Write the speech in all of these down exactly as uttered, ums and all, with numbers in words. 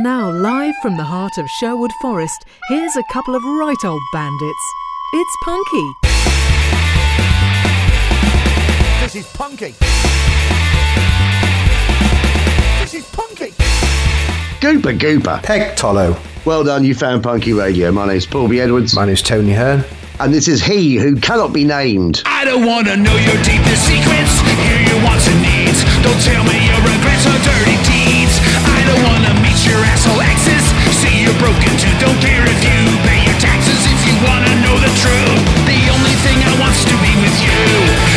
And now, live from the heart of Sherwood Forest, here's a couple of right old bandits. It's Punky. This is Punky. This is Punky. Gooper Gooper. Peg Tollo. Well done, you found Punky Radio. My name's Paul B. Edwards. My name's Tony Hearn. And this is He Who Cannot Be Named. I don't want to know your deepest secrets, hear your wants and needs. Don't tell me your regrets or dirty deeds. I don't want to meet your asshole exes, see you're broken too. Don't care if you pay your taxes if you want to know the truth. The only thing I want's to be with you.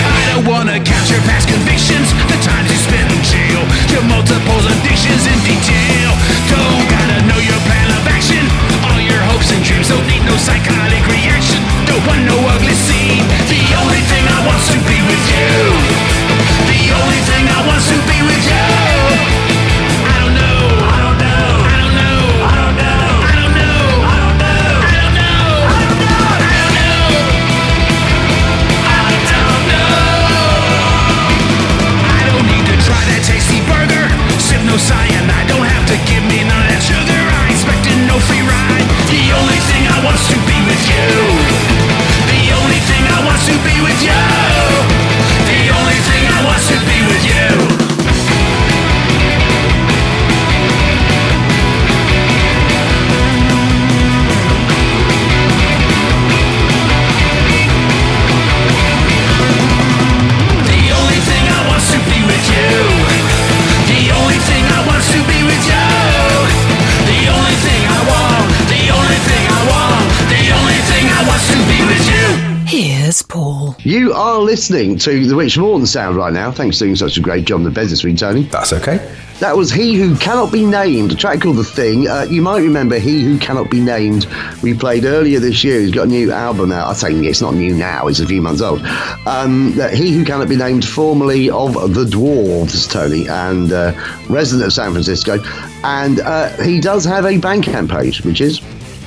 I don't want to count your past convictions, the times you spent in jail, your multiple addictions in detail. Don't gotta know your plan of action, all your hopes and dreams. Don't need no psychotic reaction. Don't want no ugly scene. The only thing I want's to be with you. The only thing I want's to be with you. I don't know. I don't know. I don't know. I don't know. I don't know. I don't know. I don't know. I don't know. I don't know. I don't know. I don't need to try that tasty burger. Sip no cyanide. Don't have to give me none of that sugar. I expected no free ride. The only thing I want's to be with you. I want to be with you. The only thing I want to be with you. The only thing I want to be with you. The only thing I want to be with you. The only thing I want. The only thing I want. The only thing I want to be with you. Here's Paul. You are listening to the Rich Morton sound right now. Thanks for doing such a great job in the bed this week, Tony. That's okay. That was He Who Cannot Be Named, a track called The Thing. Uh, you might remember He Who Cannot Be Named we played earlier this year. He's got a new album out. I think it's not new now, it's a few months old. Um, that He Who Cannot Be Named, formerly of The Dwarves, Tony, and uh, resident of San Francisco. And uh, he does have a Bandcamp page, which is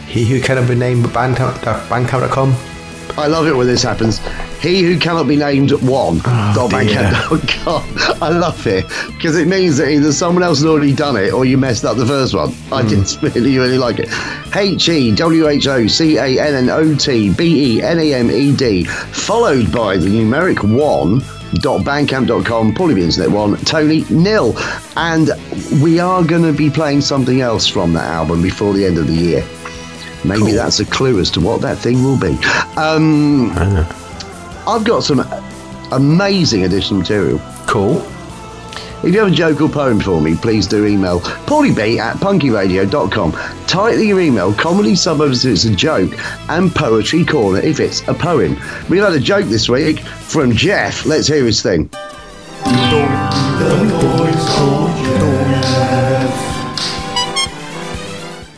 He Who Cannot Be Named, bandcamp dot com. I love it when this happens. He Who Cannot Be Named one. Oh, God, I love it because it means that either someone else has already done it or you messed up the first one. Mm. I just really, really like it. H E W H O C A N N O T B E N E M E D, followed by the numeric one. dot bandcamp dot com, Paulie B Internet one, Tony nil, and we are going to be playing something else from that album before the end of the year. Maybe cool. That's a clue as to what that thing will be. Um, I know. I've got some amazing additional material. Cool. If you have a joke or poem for me, please do email paulieb at punky radio dot com. Title your email, comedy suburbs if it's a joke, and poetry corner if it's a poem. We've had a joke this week from Jeff. Let's hear his thing.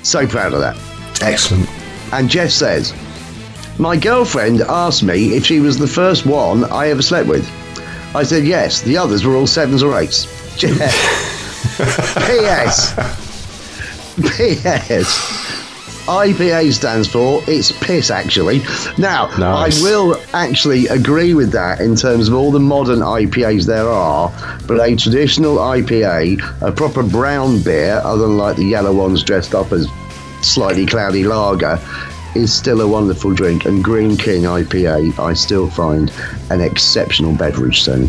So proud of that. Excellent. And Jeff says, my girlfriend asked me if she was the first one I ever slept with. I said yes, the others were all sevens or eights. Jeff. P S P S I P A stands for it's piss, actually. Now, nice. I will actually agree with that in terms of all the modern I P As there are, but a traditional I P A, a proper brown beer, other than like the yellow ones dressed up as slightly cloudy lager, is still a wonderful drink, and Green King I P A I still find an exceptional beverage, Tony.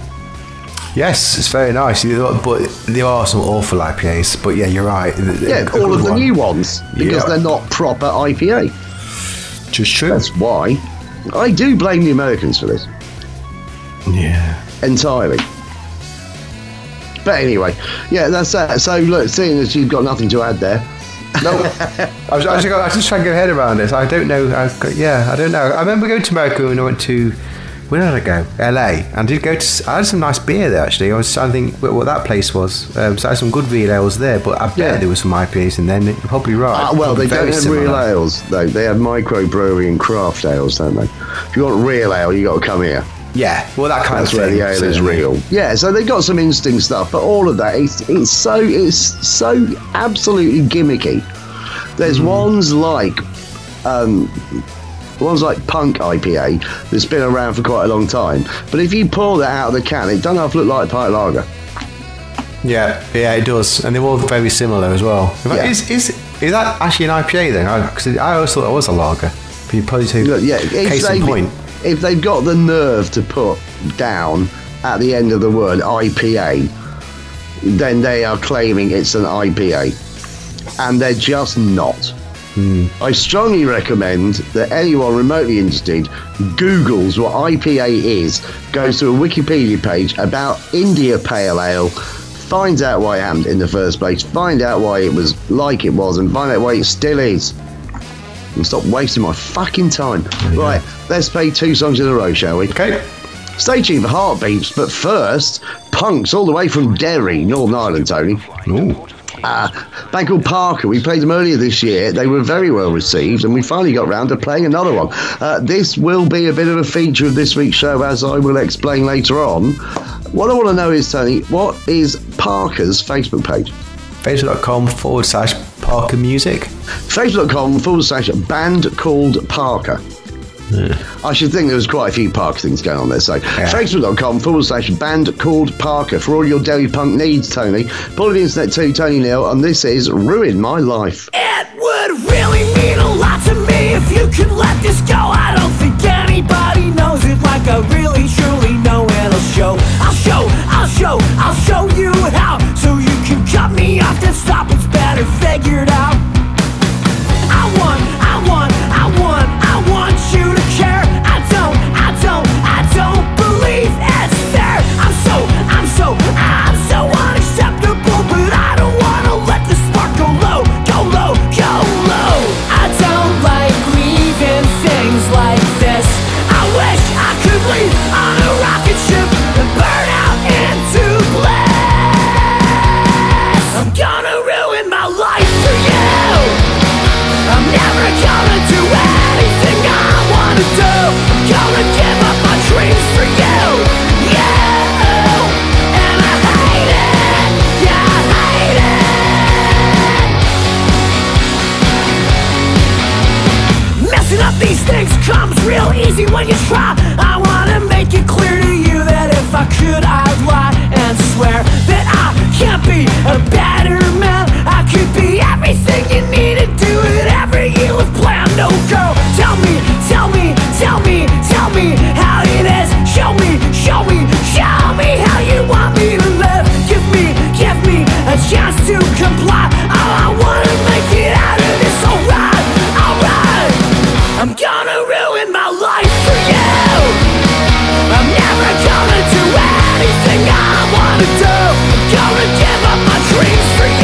Yes, it's very nice, but there are some awful I P As, but yeah, you're right. Yeah, a all of the one. New ones, because yeah. They're not proper I P A. Just true. That's why I do blame the Americans for this. Yeah. Entirely. But anyway, yeah, that's that. So look, seeing as you've got nothing to add there. No, I was, I, was, I was just trying to get my head around this. I don't know. Got, yeah, I don't know. I remember going to America when I went to, where did I go? L A. And I did go to, I had some nice beer there actually. I was trying to think what, what that place was. Um, so I had some good real ales there, but I bet yeah. there was some I P As in there. You're probably right. Uh, well, probably they don't have real ales though. They have microbrewery and craft ales, don't they? If you want real ale, you got to come here. Yeah, well, that kind That's of thing. That's where the ale is real. Yeah, so they've got some interesting stuff, but all of that, it's, it's so it's so absolutely gimmicky. There's mm. ones like um, ones like Punk I P A that's been around for quite a long time, but if you pour that out of the can, it doesn't have to look like pint lager. Yeah, yeah, it does, and they're all very similar as well. Yeah. Is is is that actually an I P A then? Because I, I always thought it was a lager. But you probably take Look, yeah, case in point. If they've got the nerve to put down at the end of the word I P A, then they are claiming it's an I P A, and they're just not. Mm. I strongly recommend that anyone remotely interested Googles what I P A is, goes to a Wikipedia page about India Pale Ale, finds out why it happened in the first place, find out why it was like it was, and find out why it still is. And stop wasting my fucking time. Right, go. Let's play two songs in a row, shall we? Okay. Stay tuned for Heartbeeps, but first, punks all the way from Derry, Northern Ireland, Tony. Ooh. Uh, band called Parker. We played them earlier this year. They were very well received, and we finally got round to playing another one. Uh, this will be a bit of a feature of this week's show, as I will explain later on. What I want to know is, Tony, what is Parker's Facebook page? Facebook.com forward slash Parker Music. Facebook.com forward slash band called Parker. Yeah. I should think there was quite a few Parker things going on there. So yeah. Facebook.com forward slash band called Parker for all your Deli Punk needs, Tony. Paul of the Internet two, Tony Neal, and this is Ruin My Life. It would really mean a lot to me if you could let this go. I don't think anybody knows it like I really truly know it. I'll show, I'll show, I'll show, I'll show you how. So you can cut me off and stop, it's better figured out. I want, I want, I want, I want you to care. I don't, I don't, I don't believe it's fair. I'm so, I'm so, I'm so unacceptable, but I don't wanna let the spark go low, go low, go low. I don't like leaving things like this. I wish I could leave on a rocket ship and burn out into bliss. I'm gonna ruin my life for you. I'm never gonna do anything I wanna do. I'm gonna give up my dreams for you. Yeah, and I hate it. Yeah, I hate it. Messing up these things comes real easy when you try. I wanna make it clear to you that if I could, I'd lie and swear that I can't be a better man. I could be everything you need to do it every year with plan. No girl, tell me, tell me, tell me, tell me how it is. Show me, show me, show me how you want me to live. Give me, give me a chance to comply. All I wanna make it out of this. Alright, alright. I'm gonna ruin my life for you. I'm never gonna do anything I wanna do. I'm gonna give up my dreams for you.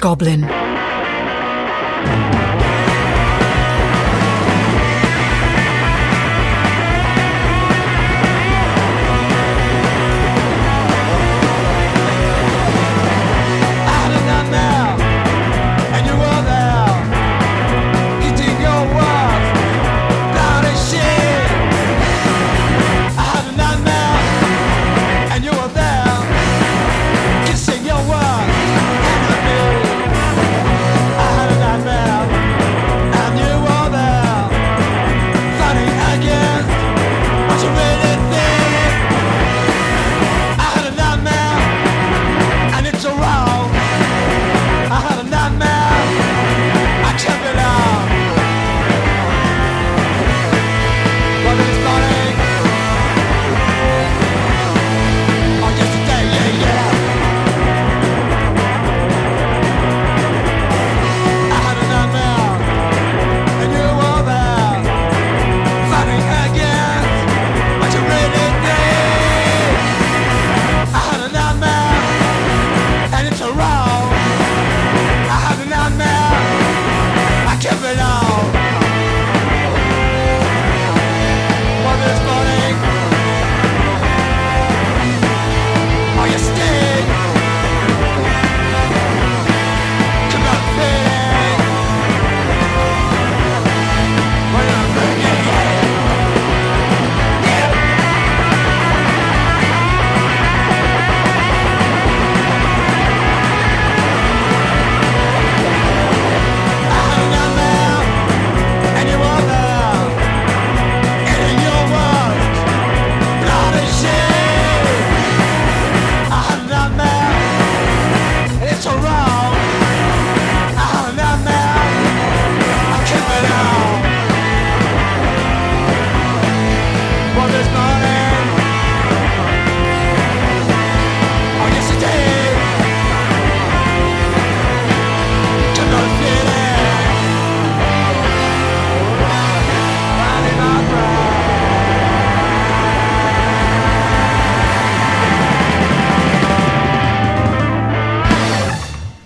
Goblin. Thank you.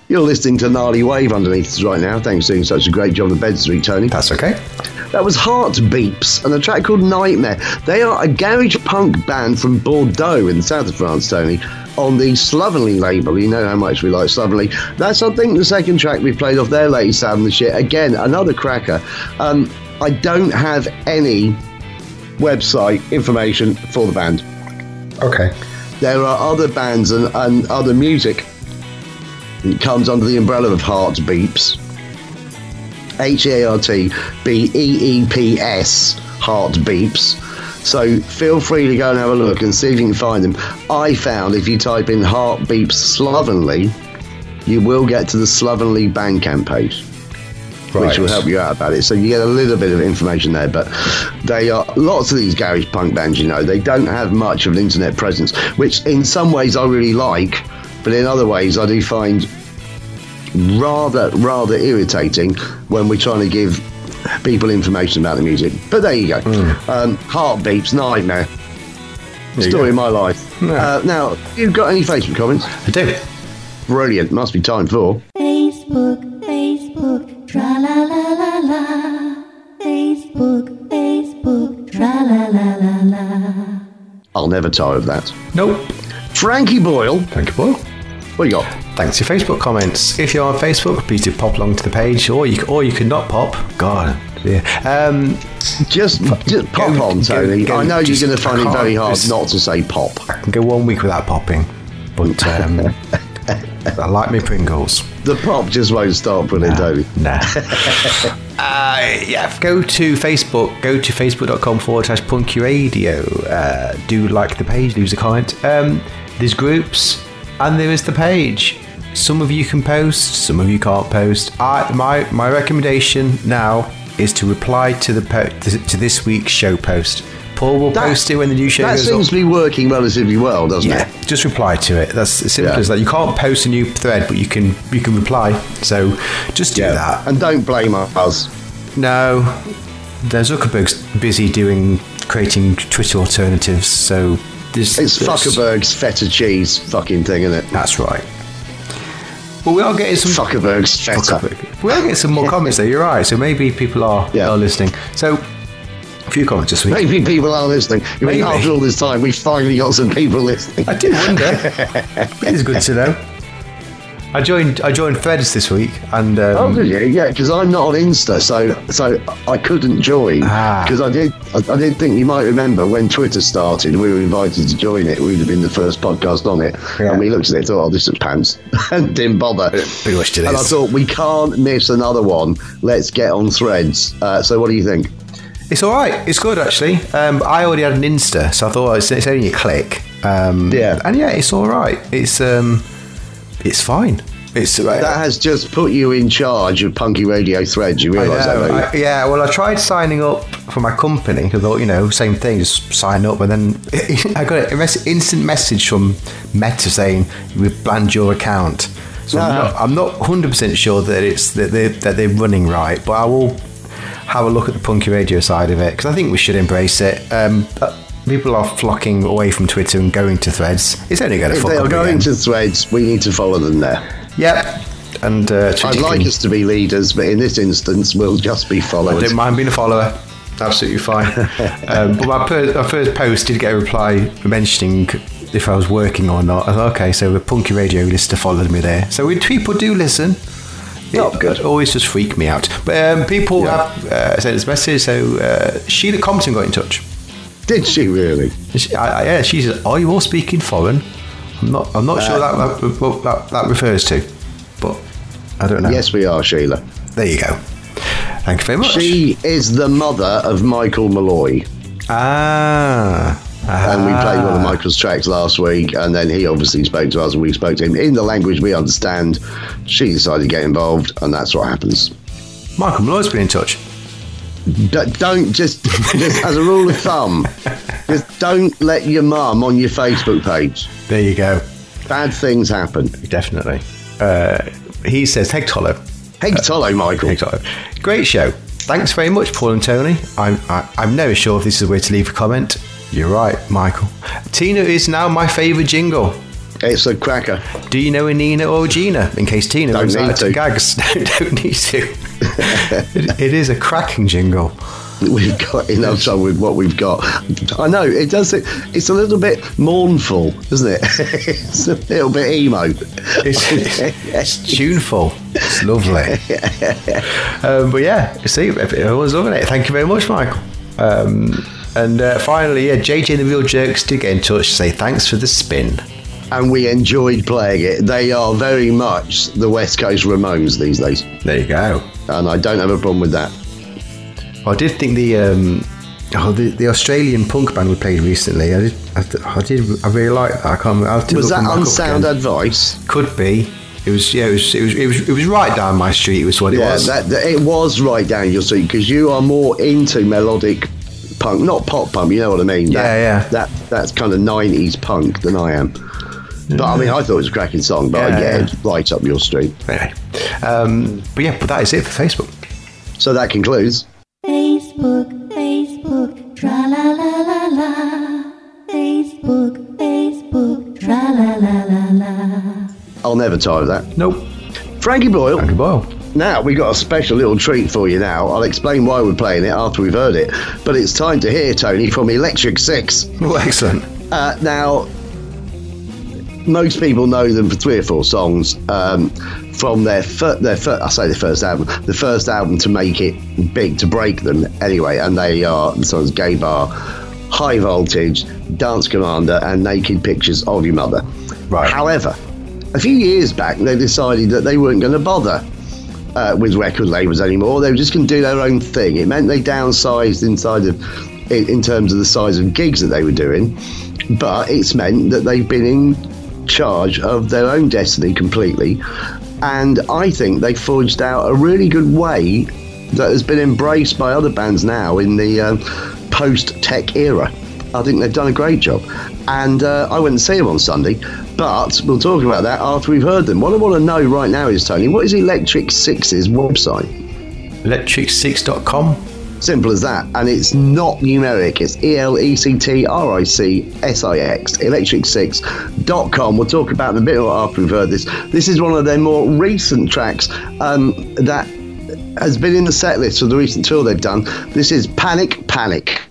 You're listening to Gnarly Wave underneath us right now. Thanks for doing such a great job of the beds this week, Tony. That's okay. That was Heartbeeps and a track called Nightmare. They are a garage punk band from Bordeaux in the south of France, Tony, on the Slovenly label. You know how much we like Slovenly. That's something. The second track we played off their latest album this year. Again, another cracker. Um, I don't have any website information for the band. Okay. There are other bands and, and other music. It comes under the umbrella of Heartbeeps. H E A R T B E E P S, Heartbeeps. So feel free to go and have a look and see if you can find them. I found if you type in Heartbeeps Slovenly, you will get to the Slovenly Bandcamp page, right, which will help you out about it. So you get a little bit of information there, but they are, lots of these garage punk bands, you know, they don't have much of an internet presence, which in some ways I really like. But in other ways, I do find rather, rather irritating when we're trying to give people information about the music. But there you go. Mm. Um, Heartbeeps, Nightmare. There Story of my life. No. Uh, now, you've got any Facebook comments? I do. Brilliant. Must be time for... Facebook, Facebook, tra-la-la-la-la. Facebook, Facebook, tra-la-la-la-la. I'll never tire of that. Nope. Frankie Boyle. Frankie Boyle. What do you got? Thanks for your Facebook comments. If you're on Facebook, please do pop along to the page, or you or you could not pop. God, yeah. Um, just, just pop go, on, Tony. Go, go, I know just, you're going to find it very hard just, not to say pop. I can go one week without popping, but um, I like my Pringles. The pop just won't stop with it, Tony. Nah. Uh, yeah, go to Facebook. Go to facebook.com forward slash Punky Radio. Uh, do like the page. Leave us a comment. Um, There's groups and there is the page. Some of you can post, some of you can't post. I, my my recommendation now is to reply to the po- to, to this week's show post. Paul will that, post it when the new show goes up. That seems to be working relatively well, doesn't yeah, it? Yeah, just reply to it. That's as simple yeah. as that. You can't post a new thread, but you can you can reply. So just do yeah. that. And don't blame us. No, Zuckerberg's busy doing creating Twitter alternatives, so... This, it's this. Fuckerberg's feta cheese fucking thing, isn't it? That's right. Well, we are getting some... Fuckerberg's feta. Fuckerberg. We are getting some more comments, though. You're right. So maybe people are, yeah. are listening. So, a few comments this week. Maybe people are listening. I mean, after all this time, we finally got some people listening. I do wonder. It is good to know. I joined I joined Threads this week. And, um, oh, did you? Yeah, because I'm not on Insta, so so I couldn't join. Because ah. I did I, I did think, you might remember, when Twitter started, we were invited to join it. We'd have been the first podcast on it. Yeah. And we looked at it and thought, oh, this is pants. And didn't bother. Pretty much did it. And I thought, we can't miss another one. Let's get on Threads. Uh, so what do you think? It's all right. It's good, actually. Um, I already had an Insta, so I thought, oh, it's, it's only a click. Um, yeah. And, yeah, it's all right. It's... Um, It's fine. It's uh, that has just put you in charge of Punky Radio Threads. You realise that? I, yeah. Well, I tried signing up for my company. I thought, you know, same thing, just sign up, and then I got an mes- instant message from Meta saying we've banned your account. So no. I'm not, I'm not one hundred percent sure that it's that they that they're running right, but I will have a look at the Punky Radio side of it, because I think we should embrace it. Um, but, people are flocking away from Twitter and going to Threads. It's only going to fuck up again. If they are going to Threads, we need to follow them there. Yep. and uh, I'd like us to be leaders, but in this instance we'll just be followers. I don't mind being a follower, absolutely fine. um, but my, per- my first post did get a reply mentioning if I was working or not. I thought, okay, so a Punky Radio listener followed me there, so we, people do listen. Not good. It always just freaked me out. But um, people yeah. have uh, sent us a message. So uh, Sheila Compton got in touch. Did she really? She, I, I, yeah. She said, "Are you all speaking foreign?" I'm not. I'm not uh, sure that that, what that that refers to. But I don't know. Yes, we are, Sheila. There you go. Thank you very much. She is the mother of Michael Malloy. Ah. Ah. And we played one of Michael's tracks last week, and then he obviously spoke to us and we spoke to him in the language we understand. She decided to get involved, and that's what happens. Michael Malloy's been in touch. D- don't just, just as a rule of thumb, just don't let your mum on your Facebook page. There you go. Bad things happen. Definitely. Uh, he says, Heg Tolo. Heg Tolo, uh, Michael. Heg Tolo. Great show. Thanks very much, Paul and Tony. I'm, I, I'm never sure if this is the way to leave a comment. You're right, Michael. Tina is now my favourite jingle. It's a cracker. Do you know a Nina or Gina? In case Tina runs out to. of gags. No, don't need to. it, it is a cracking jingle. We've got enough trouble with what we've got. I know, it does. It, it's a little bit mournful, isn't it? It's a little bit emo. It's, it's, it's tuneful. It's lovely. um, but yeah, see, everyone's loving it. Thank you very much, Michael. Um... And uh, finally, yeah, J J and the Real Jerks did get in touch to say thanks for the spin. And we enjoyed playing it. They are very much the West Coast Ramones these days. There you go. And I don't have a problem with that. I did think the um, oh, the, the Australian punk band we played recently, I did I, I, did, I really liked that. I can't remember. Was that unsound advice? Could be. It was, yeah, it was, it was, it was, it was right down my street, was what it yeah, was. Yeah, it was right down your street, because you are more into melodic punk, not pop punk, you know what I mean? That, yeah, yeah. That, that's kind of nineties punk than I am. But I mean, I thought it was a cracking song, but yeah, I get yeah. it right up your street. Anyway. Um, but yeah, but that is it for Facebook. So that concludes. Facebook, Facebook, tra la la la la. Facebook, Facebook, tra la la la la. I'll never tire of that. Nope. Frankie Boyle. Frankie Boyle. Now, we've got a special little treat for you now. I'll explain why we're playing it after we've heard it. But it's time to hear, Tony, from Electric Six. Oh, excellent. Uh, now, most people know them for three or four songs um, from their fir- their fir- I say the first album, the first album to make it big, to break them anyway. And they are the songs Gay Bar, High Voltage, Dance Commander, and Naked Pictures of Your Mother. Right. However, a few years back, they decided that they weren't going to bother Uh, with record labels anymore. They were just going to do their own thing. It meant they downsized inside of, in, in terms of the size of gigs that they were doing, but it's meant that they've been in charge of their own destiny completely, and I think they forged out a really good way that has been embraced by other bands now in the um, post-tech era. I think they've done a great job, and uh, I went and see them on Sunday, but we'll talk about that after we've heard them. What I want to know right now is, Tony, what is Electric Six's website? electric six dot com. Simple as that, and it's not numeric. It's E L E C T R I C S I X, electric six dot com. We'll talk about them a bit more after we've heard this. This is one of their more recent tracks um, that has been in the set list for the recent tour they've done. This is Panic, Panic.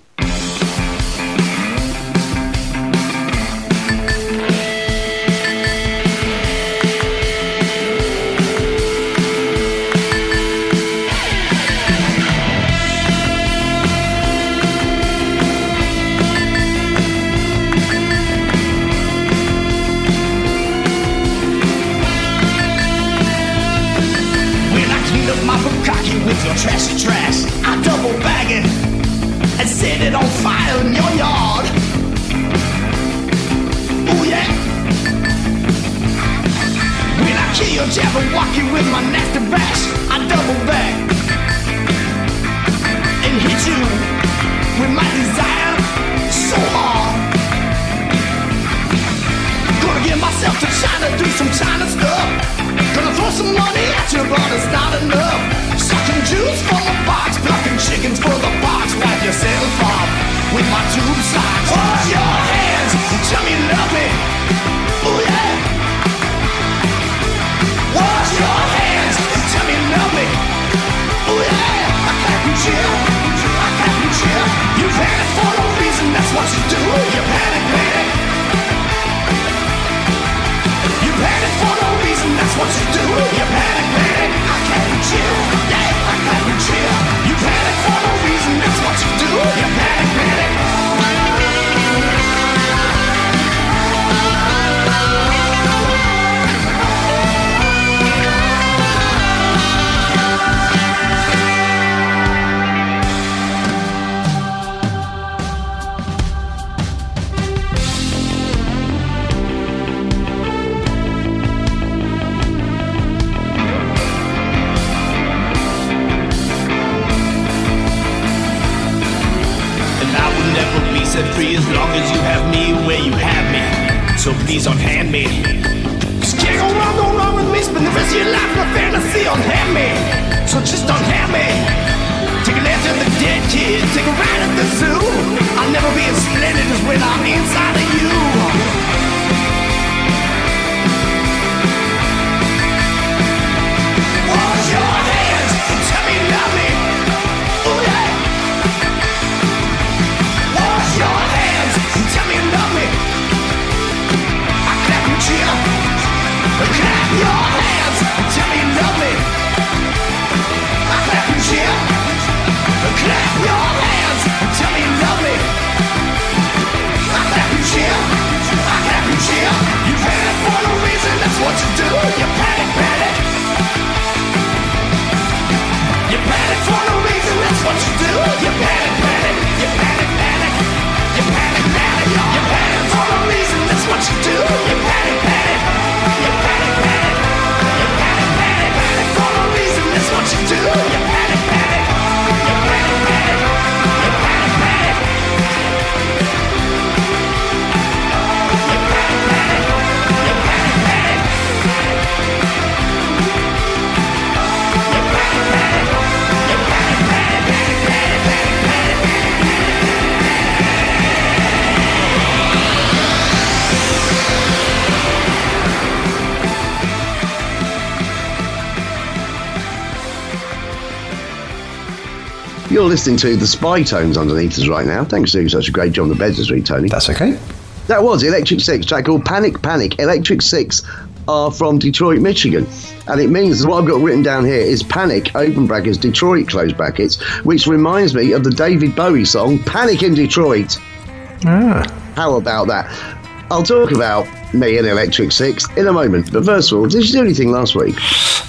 Trashy trash, I double bag it and say chill, I can't chill. You panic for no reason, that's what you do. You panic, panic. You panic for no reason, that's what you do. You panic, panic. I can't chill, yeah, I can't chill. You panic for no reason, that's what you do. You panic, panic. Free as long as you have me where you have me, so please unhand me. Just can't go wrong, go wrong with me. Spend the rest of your life in a fantasy. Unhand me, so just unhand me. Take a left at the dead kid, take a right at the zoo. I'll never be as splendid as when I'm inside of you. Wash your hands and tell me you love me. Ooh, yeah. Tell me you love me. I clap and cheer. Clap your hands. Tell me you love me. I clap and cheer. Clap your hands. Tell me you love me. I clap and cheer. I clap and cheer. You panic for no reason. That's what you do. You panic, panic. You panic for no reason. That's what you do. You panic, panic. You panic, panic. You panic, panic. You panic for no reason, that's what you do. You panic, panic. You panic, panic. You panic, panic. Panic for no reason, that's what you do. You panic, panic. You panic, panic. You panic, panic. You panic, panic. You panic, panic. You panic, panic. You panic, panic. Panic, panic, panic, panic, panic, panic. You're listening to the Spy Tones underneath us right now. Thanks for doing such a great job on the beds this week, Tony. That's okay. That was Electric Six, track called Panic Panic. Electric Six are from Detroit, Michigan. And it means, what I've got written down here is Panic, open brackets, Detroit, close brackets, which reminds me of the David Bowie song, Panic in Detroit. Ah. How about that? I'll talk about me and Electric Six in a moment. But first of all, did you do anything last week?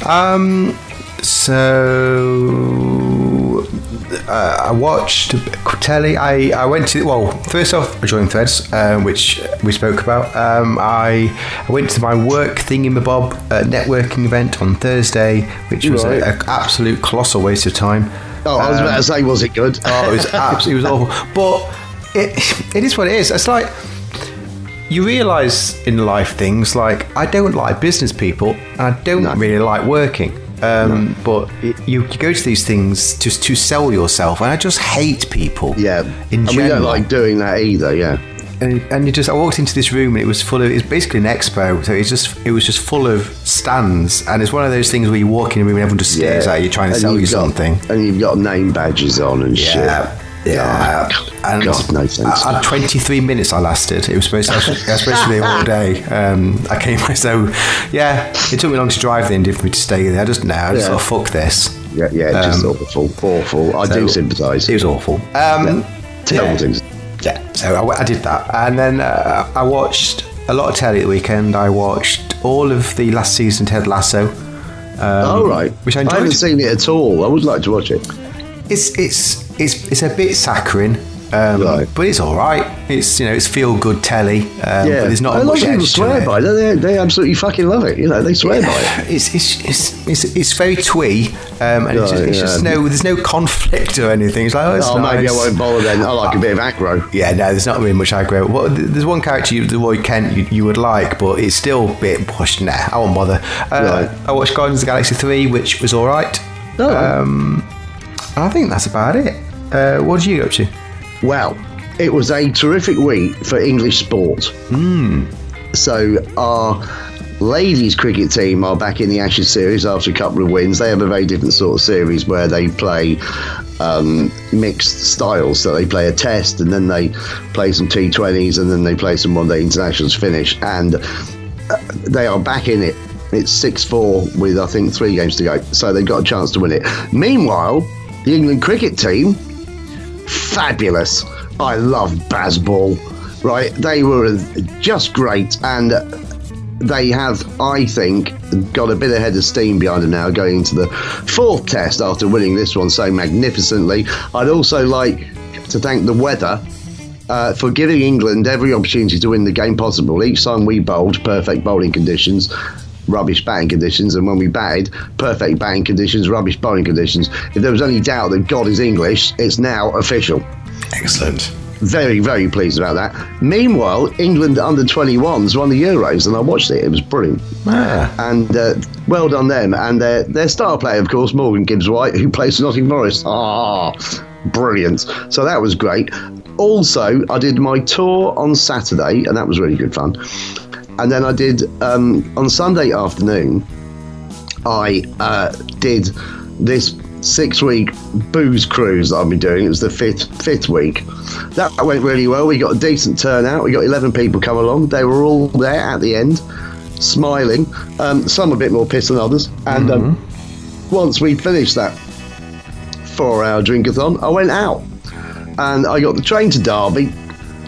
Um, so... Uh, I watched telly. I, I went to well first off I joined Threads, uh, which we spoke about. um, I, I went to my work thingamabob uh, networking event on Thursday, which was right. an absolute colossal waste of time. Oh, I was um, about to say, was it good? Oh, it was absolutely it was awful, but it it is what it is. It's like, you realise in life things like, I don't like business people and I don't no. really like working. Um, no. But it, you, you go to these things just to sell yourself, and I just hate people. Yeah, in and general. We don't like doing that either. Yeah, and, and you just I walked into this room and it was full of it's basically an expo. So it's just it was just full of stands, and it's one of those things where you walk in a room and everyone just stares yeah. at you trying to and sell you got, something, and you've got name badges on and yeah. shit. Yeah, God, and God, no sense. I, I, twenty-three minutes I lasted. It was supposed to, I was supposed to be all day. Um, I came so yeah. It took me long to drive then, did for me to stay there. I just no, I just yeah. thought, fuck this. Yeah, yeah, um, just awful, awful. I so do sympathise. It was awful. Um, yeah. Terrible yeah. things. Yeah, so I, I did that, and then uh, I watched a lot of telly at the weekend. I watched all of the last season of Ted Lasso. Um, oh right, which I, enjoyed. I haven't seen it at all. I would like to watch it. It's it's. It's it's a bit saccharine, um, right. but it's all right. It's you know it's feel good telly. Um, yeah, but there's not I much like people swear by it. They they absolutely fucking love it. You know they swear yeah. by it. It's it's it's it's, it's very twee, um, and right, it's, just, it's yeah. just no there's no conflict or anything. It's like oh, it's oh nice. Maybe I won't bother then. I like a bit of aggro. Yeah, no, there's not really much aggro. Well, there's one character you, the Roy Kent you, you would like, but it's still a bit pushed. Nah, I won't bother. Uh, right. I watched Guardians of the Galaxy three, which was all right. Oh. Um, I think that's about it. Uh, what did you get up to? Well, it was a terrific week for English sport. Mm. So our ladies cricket team are back in the Ashes series after a couple of wins. They have a very different sort of series where they play um, mixed styles. So they play a test and then they play some T twenties and then they play some one-day internationals finish. And they are back in it. It's six four with, I think, three games to go. So they've got a chance to win it. Meanwhile, the England cricket team, fabulous. I love Baz Ball. Right, they were just great, and they have, I think, got a bit of head of steam behind them now, going into the fourth test after winning this one so magnificently. I'd also like to thank the weather uh, for giving England every opportunity to win the game possible. Each time we bowled, perfect bowling conditions, rubbish batting conditions, and when we batted, perfect batting conditions, rubbish bowling conditions. If there was any doubt that God is English, it's now official. Excellent. Very, very pleased about that. Meanwhile, England under twenty-ones won the Euros, and I watched it. It was brilliant. Ah. And uh, well done them. And their, their star player, of course, Morgan Gibbs-White, who plays for Nottingham Forest. Ah, brilliant. So that was great. Also, I did my tour on Saturday, and that was really good fun. And then I did, um, on Sunday afternoon, I uh, did this six-week booze cruise that I've been doing. It was the fifth fifth week. That went really well. We got a decent turnout. We got eleven people come along. They were all there at the end, smiling. Um, some a bit more pissed than others. And mm-hmm. um, once we finished that four-hour drink-a-thon, I went out and I got the train to Derby.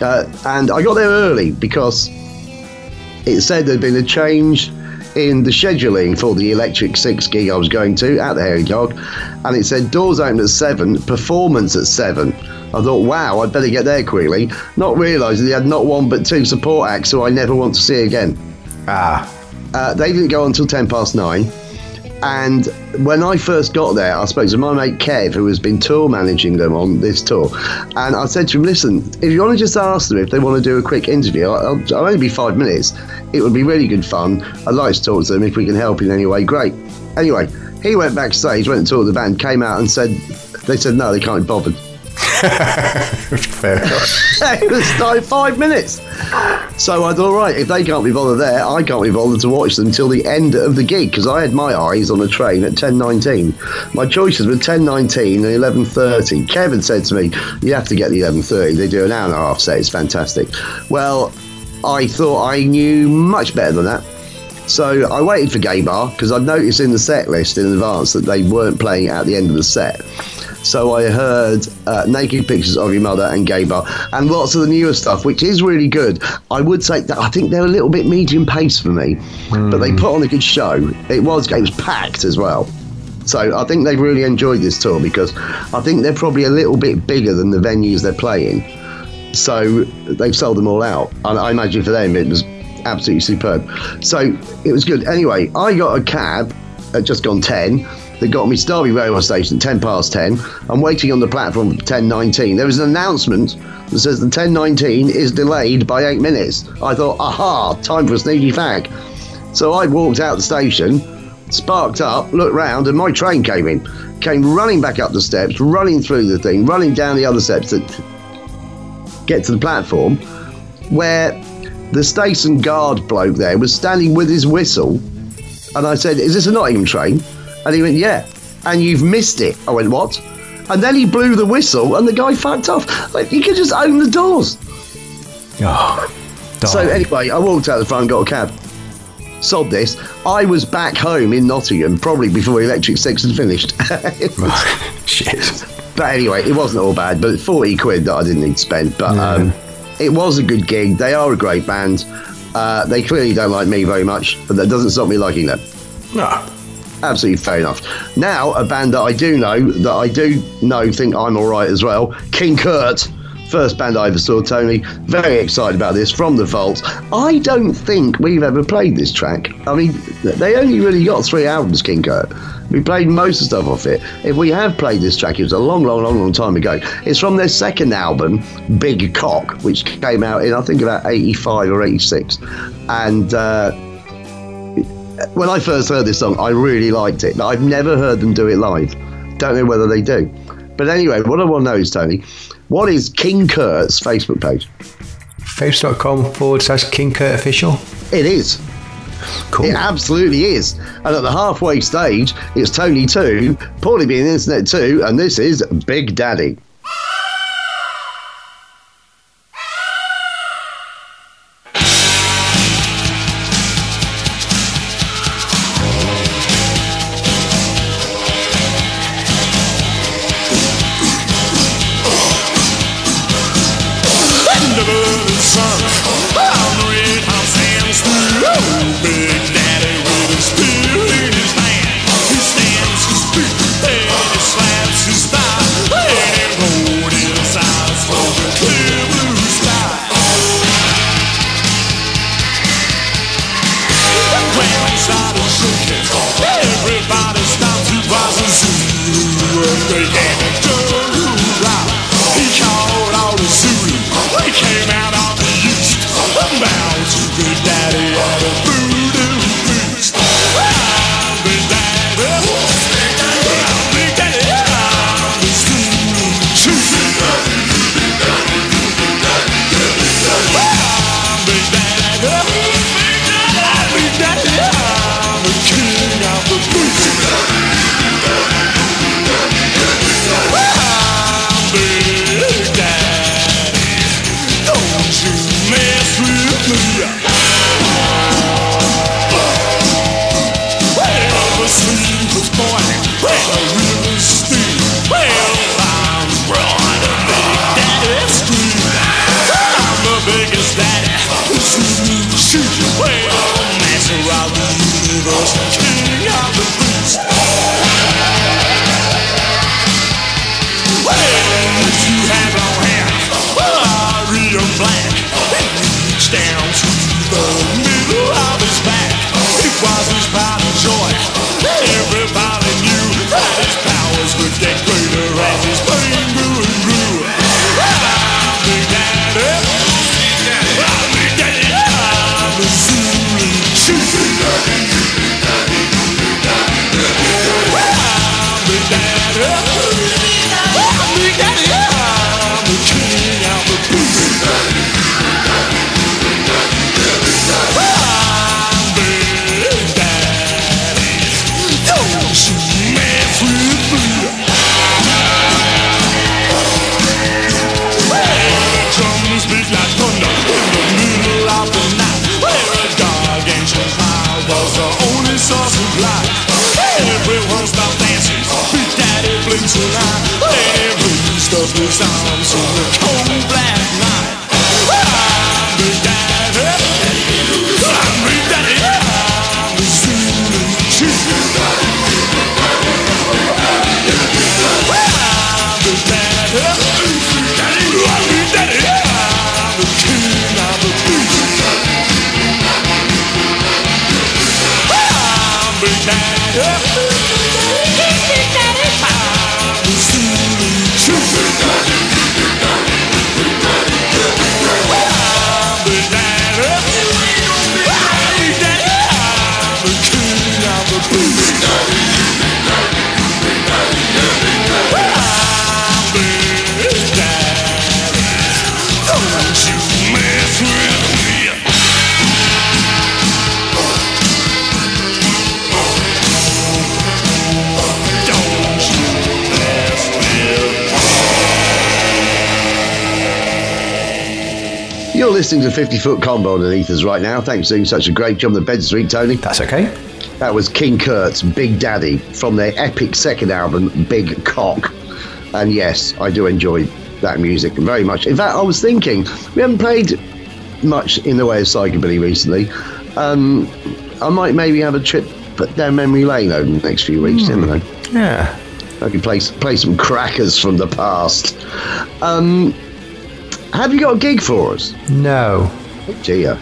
Uh, and I got there early because it said there'd been a change in the scheduling for the Electric Six gig I was going to at the Hairy Dog, and it said doors open at seven, performance at seven. I thought, wow, I'd better get there quickly, not realising they had not one but two support acts who I never want to see again. Ah. Uh, they didn't go on until ten past nine, and when I first got there, I spoke to my mate Kev, who has been tour managing them on this tour, and I said to him, listen, if you want to just ask them if they want to do a quick interview, I'll, I'll only be five minutes. It would be really good fun. I'd like to talk to them. If we can help in any way, great. Anyway, he went backstage, went and talked to the band, came out and said, they said, no, they can't be bothered. Fair enough. It was like five minutes. So I thought, right, if they can't be bothered there, I can't be bothered to watch them till the end of the gig, because I had my eyes on a train at ten nineteen. My choices were ten nineteen and eleven thirty. Kevin said to me, "You have to get the eleven thirty. They do an hour and a half set. It's fantastic." Well, I thought I knew much better than that. So I waited for Gay Bar, because I'd noticed in the set list in advance that they weren't playing at the end of the set. So I heard uh, Naked Pictures of Your Mother and Gay Bar and lots of the newer stuff, which is really good. I would say that I think they're a little bit medium paced for me, mm. but they put on a good show. It was, it was packed as well. So I think they've really enjoyed this tour, because I think they're probably a little bit bigger than the venues they're playing. So they've sold them all out. And I imagine for them it was absolutely superb. So it was good. Anyway, I got a cab at just gone ten. That got me to Derby Railway Station at ten past ten. I'm waiting on the platform at ten nineteen. There was an announcement that says the ten nineteen is delayed by eight minutes. I thought, aha, time for a sneaky fag. So I walked out the station, sparked up, looked round, and my train came in. Came running back up the steps, running through the thing, running down the other steps to get to the platform, where the station guard bloke there was standing with his whistle. And I said, is this a Nottingham train? And he went, yeah, and you've missed it. I went, what? And then he blew the whistle and the guy fucked off. Like, you could just own the doors. Oh, so anyway, I walked out the front and got a cab. Sod this. I was back home in Nottingham probably before Electric Six had finished. Oh, shit. But anyway, it wasn't all bad, but forty quid that I didn't need to spend. But yeah. um, it was a good gig. They are a great band. Uh, they clearly don't like me very much, but that doesn't stop me liking them. No. Absolutely fair enough. Now, a band that I do know, that I do know think I'm all right as well, King Kurt, first band I ever saw, Tony. Very excited about this, from the vault. I don't think we've ever played this track. I mean, they only really got three albums, King Kurt. We played most of the stuff off it. If we have played this track, it was a long, long, long, long time ago. It's from their second album, Big Cock, which came out in, I think, about eighty-five or eighty-six. And, uh, when I first heard this song, I really liked it. I've never heard them do it live. Don't know whether they do. But anyway, what I want to know is, Tony, what is King Kurt's Facebook page? Facebook dot com forward slash King Kurt Official. It is. Cool. It absolutely is. And at the halfway stage, it's Tony two, Paulie being Internet two, and this is Big Daddy. You're listening to fifty foot Combo on Ethers right now. Thanks for doing such a great job on the bed this week, Tony. That's okay. That was King Kurt's Big Daddy from their epic second album, Big Cock. And yes, I do enjoy that music very much. In fact, I was thinking, we haven't played much in the way of Psychobilly recently. Um, I might maybe have a trip down memory lane over the next few weeks, mm. didn't I? Yeah. I could play, play some crackers from the past. Um... Have you got a gig for us? No. Oh, dear.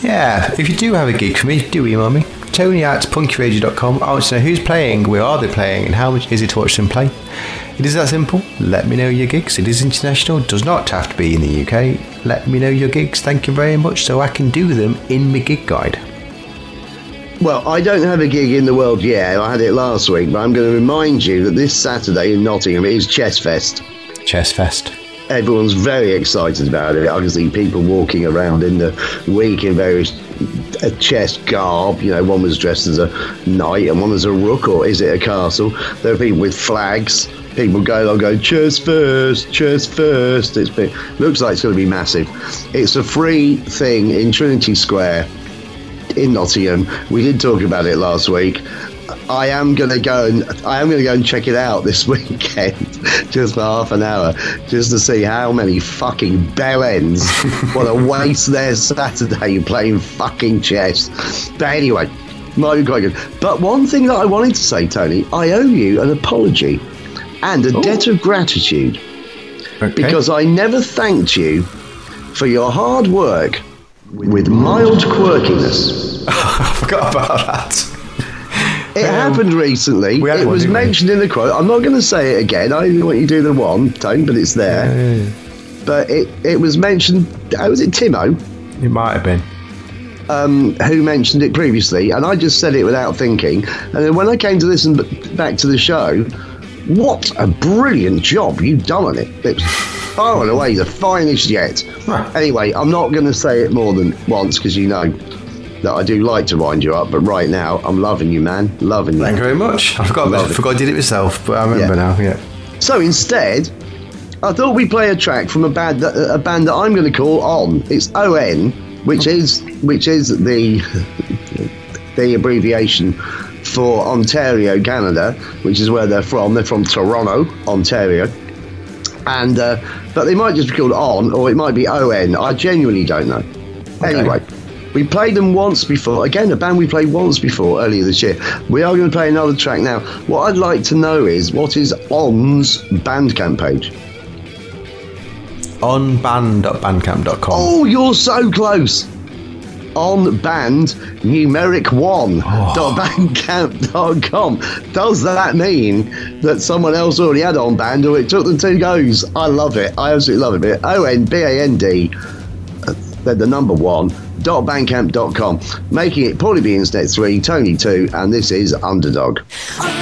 Yeah, if you do have a gig for me, do email me. Tony at punky radio dot com. I want to know who's playing, where are they playing, and how much is it to watch them play. It is that simple. Let me know your gigs. It is international. Does not have to be in the U K. Let me know your gigs. Thank you very much, so I can do them in my gig guide. Well, I don't have a gig in the world yet. I had it last week, but I'm going to remind you that this Saturday in Nottingham is Chess Fest. Chess Fest. Everyone's very excited about it. I can see people walking around in the week in various a chess garb. You know, one was dressed as a knight and one was a rook, or is it a castle? There are people with flags. People go along going, chess first, chess first. It's been, looks like it's going to be massive. It's a free thing in Trinity Square in Nottingham. We did talk about it last week. I am going to go and I am going to go and check it out this weekend, just for half an hour, just to see how many fucking bell ends want to waste their Saturday playing fucking chess. But anyway, might be quite good. But one thing that I wanted to say, Tony, I owe you an apology and a Ooh. debt of gratitude, okay, because I never thanked you for your hard work with mild quirkiness. I forgot about that. It um, happened recently. It was one, mentioned we? in the quote. I'm not going to say it again. I only want you to do the one, Tone, but it's there. Yeah, yeah, yeah. But it, it was mentioned. How was it, Timo? It might have been. Um, who mentioned it previously, and I just said it without thinking. And then when I came to listen back to the show, what a brilliant job you've done on it. It was far and away the finest yet. Right. Anyway, I'm not going to say it more than once because you know that I do like to wind you up, but right now I'm loving you, man. Loving you. Thank you very much. I forgot, I forgot I did it myself, but I remember yeah. now. Yeah. So instead, I thought we'd play a track from a band that, a band that I'm going to call O N. It's O N, which is which is the the abbreviation for Ontario, Canada, which is where they're from. They're from Toronto, Ontario. And uh, but they might just be called O N, or it might be O N. I genuinely don't know. Okay. Anyway. We played them once before. Again, a band we played once before earlier this year. We are going to play another track now. What I'd like to know is, what is O N's Bandcamp page? on band dot bandcamp dot com. Oh, you're so close. on band numeric one dot bandcamp dot com. Oh. Does that mean that someone else already had On Band, or it took them two goes? I love it. I absolutely love it. O N B A N D, they're the number one. dot bandcamp dot com, making it Paulie B In's Net three, Tony two, and this is Underdog. Send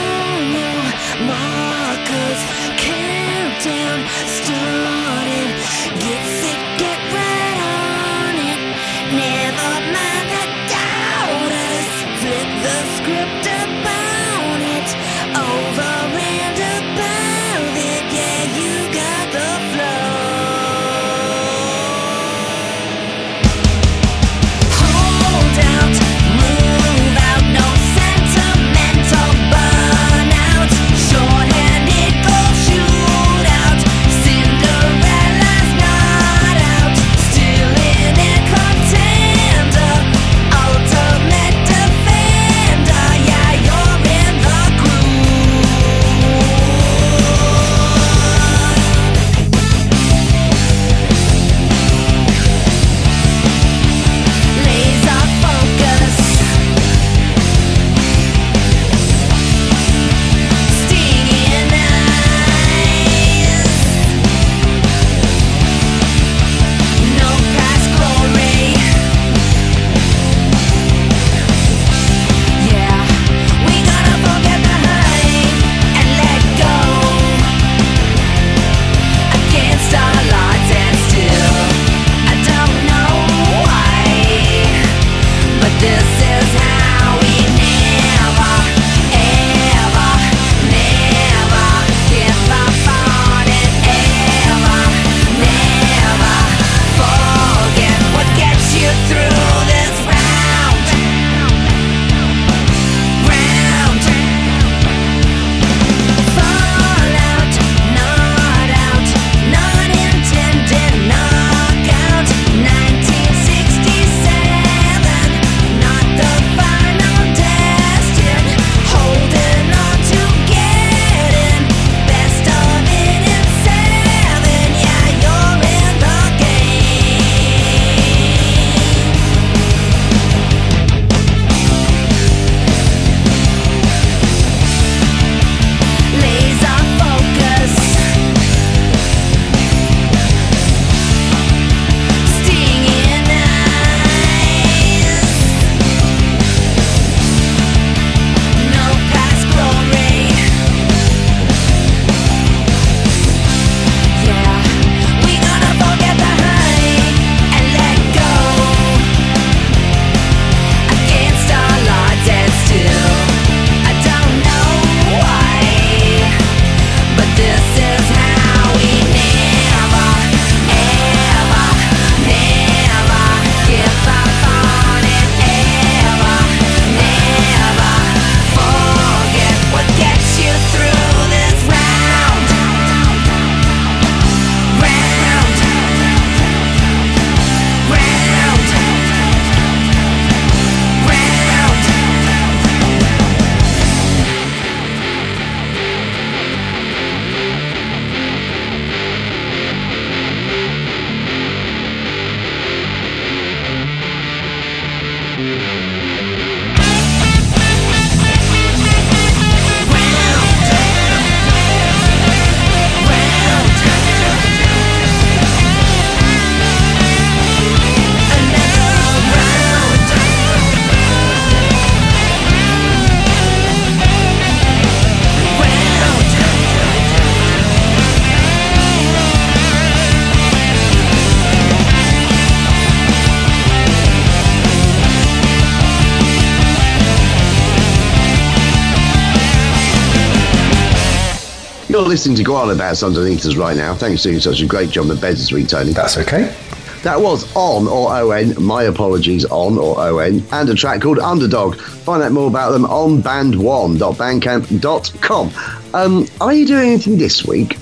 You're listening to Go On About Sons and Eaters right now. Thanks for doing such a great job on the beds this week, Tony. That's okay. That was On or O N, my apologies, On or O N, and a track called Underdog. Find out more about them on band one dot bandcamp dot com. Um, are you doing anything this week?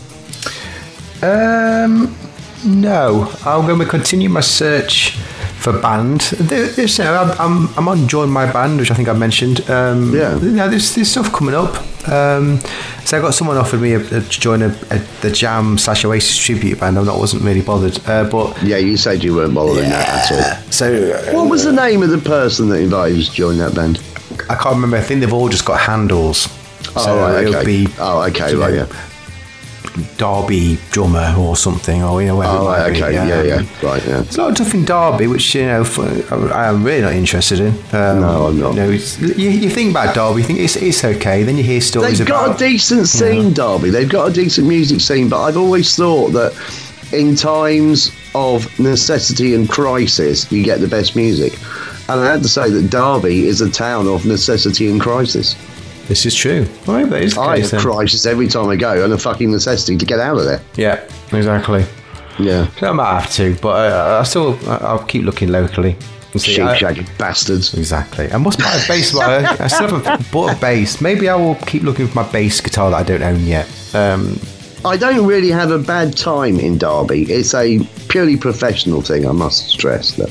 Um, no. I'm going to continue my search for band. There's, you know, I'm, I'm on Join My Band, which I think I mentioned. Um, yeah. You know, there's, there's stuff coming up. Um, so I got someone offered me a, a, to join a, a, the Jam slash Oasis tribute band, and I wasn't really bothered. Uh, but yeah, you said you weren't bothered yeah. in that at all. So, what was the name of the person that invited you to join that band? I can't remember. I think they've all just got handles. Oh, so right, it'll okay. Be, oh, okay, right, know, yeah. Derby drummer or something, or you know, whatever. Oh, right, okay, yeah. yeah, yeah, right, yeah. It's a lot of stuff in Derby, which you know, I am really not interested in. Um, no, I'm not. You know, it's, you, you think about Derby, you think it's it's okay. Then you hear stories. They've about, got a decent scene, you know. Derby. They've got a decent music scene, but I've always thought that in times of necessity and crisis, you get the best music. And I have to say that Derby is a town of necessity and crisis. This is true. Well, maybe that is the I case, have then. Crisis every time I go and a fucking necessity to get out of there. Yeah, exactly. Yeah. So I might have to, but uh, I still, I'll keep looking locally. Sheep-shagging bastards. Exactly. I must buy a bass. I, I still haven't bought a bass. Maybe I will keep looking for my bass guitar that I don't own yet. Um, I don't really have a bad time in Derby. It's a purely professional thing, I must stress that.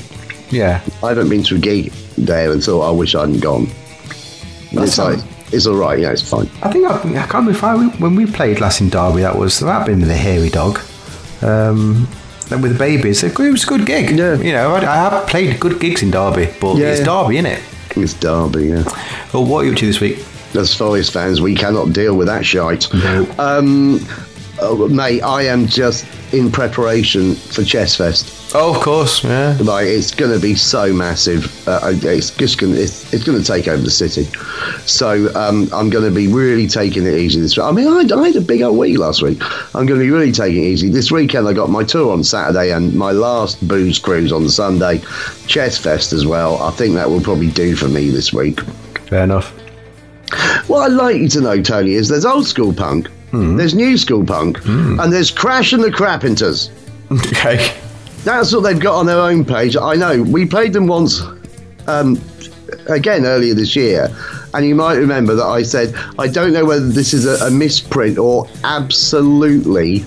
Yeah. I haven't been to a gig there and thought, I wish I hadn't gone. That's like... It's all right, yeah, it's fine. I think I, I can't remember if I, when we played last in Derby, that was that been with the hairy dog, um, and with the babies. It was a good gig. Yeah. You know, I, I have played good gigs in Derby, but yeah, it's yeah. Derby, innit? It's Derby, yeah. Well, what are you up to this week? As Forest fans, we cannot deal with that shite. No. Um, oh, mate, I am just in preparation for Chess Fest. Oh, of course, yeah. Like it's going to be so massive. Uh, it's just going. It's, it's going to take over the city. So um, I'm going to be really taking it easy this week. I mean, I, I had a big old week last week. I'm going to be really taking it easy this weekend. I got my tour on Saturday and my last booze cruise on Sunday. Chess Fest as well. I think that will probably do for me this week. Fair enough. What I'd like you to know, Tony, is there's old school punk, mm. there's new school punk, mm. and there's Crash and the Crapenters. Okay. That's what they've got on their own page. I know. We played them once, um, again, earlier this year. And you might remember that I said, I don't know whether this is a, a misprint or absolutely,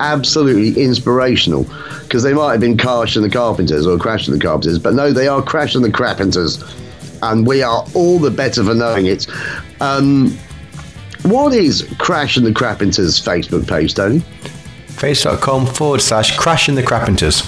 absolutely inspirational. Because they might have been Crash and the Carpenters or Crash and the Carpenters. But no, they are Crash and the Crapenters. And we are all the better for knowing it. Um, what is Crash and the Crapenters' Facebook page, Tony? Facebook.com forward slash Crash and the Crapenters.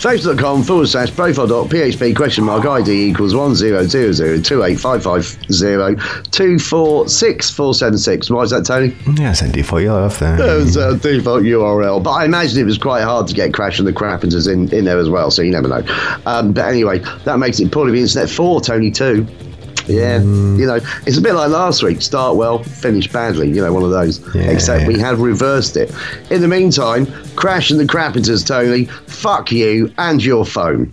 Facebook.com forward slash profile.php question mark I D equals one zero zero zero two eight five five zero two four six four seven six. Why is that, Tony? Yeah, it's a default U R L. It was a default U R L. But I imagine it was quite hard to get Crash and the Crapenters in, in there as well, so you never know. Um, but anyway, that makes it poorly the internet for Tony too. Yeah, mm. you know, it's a bit like last week. Start well, finish badly. You know, one of those. Yeah, Except yeah. we have reversed it. In the meantime, Crash and the Crapenters, Tony. Fuck you and your phone.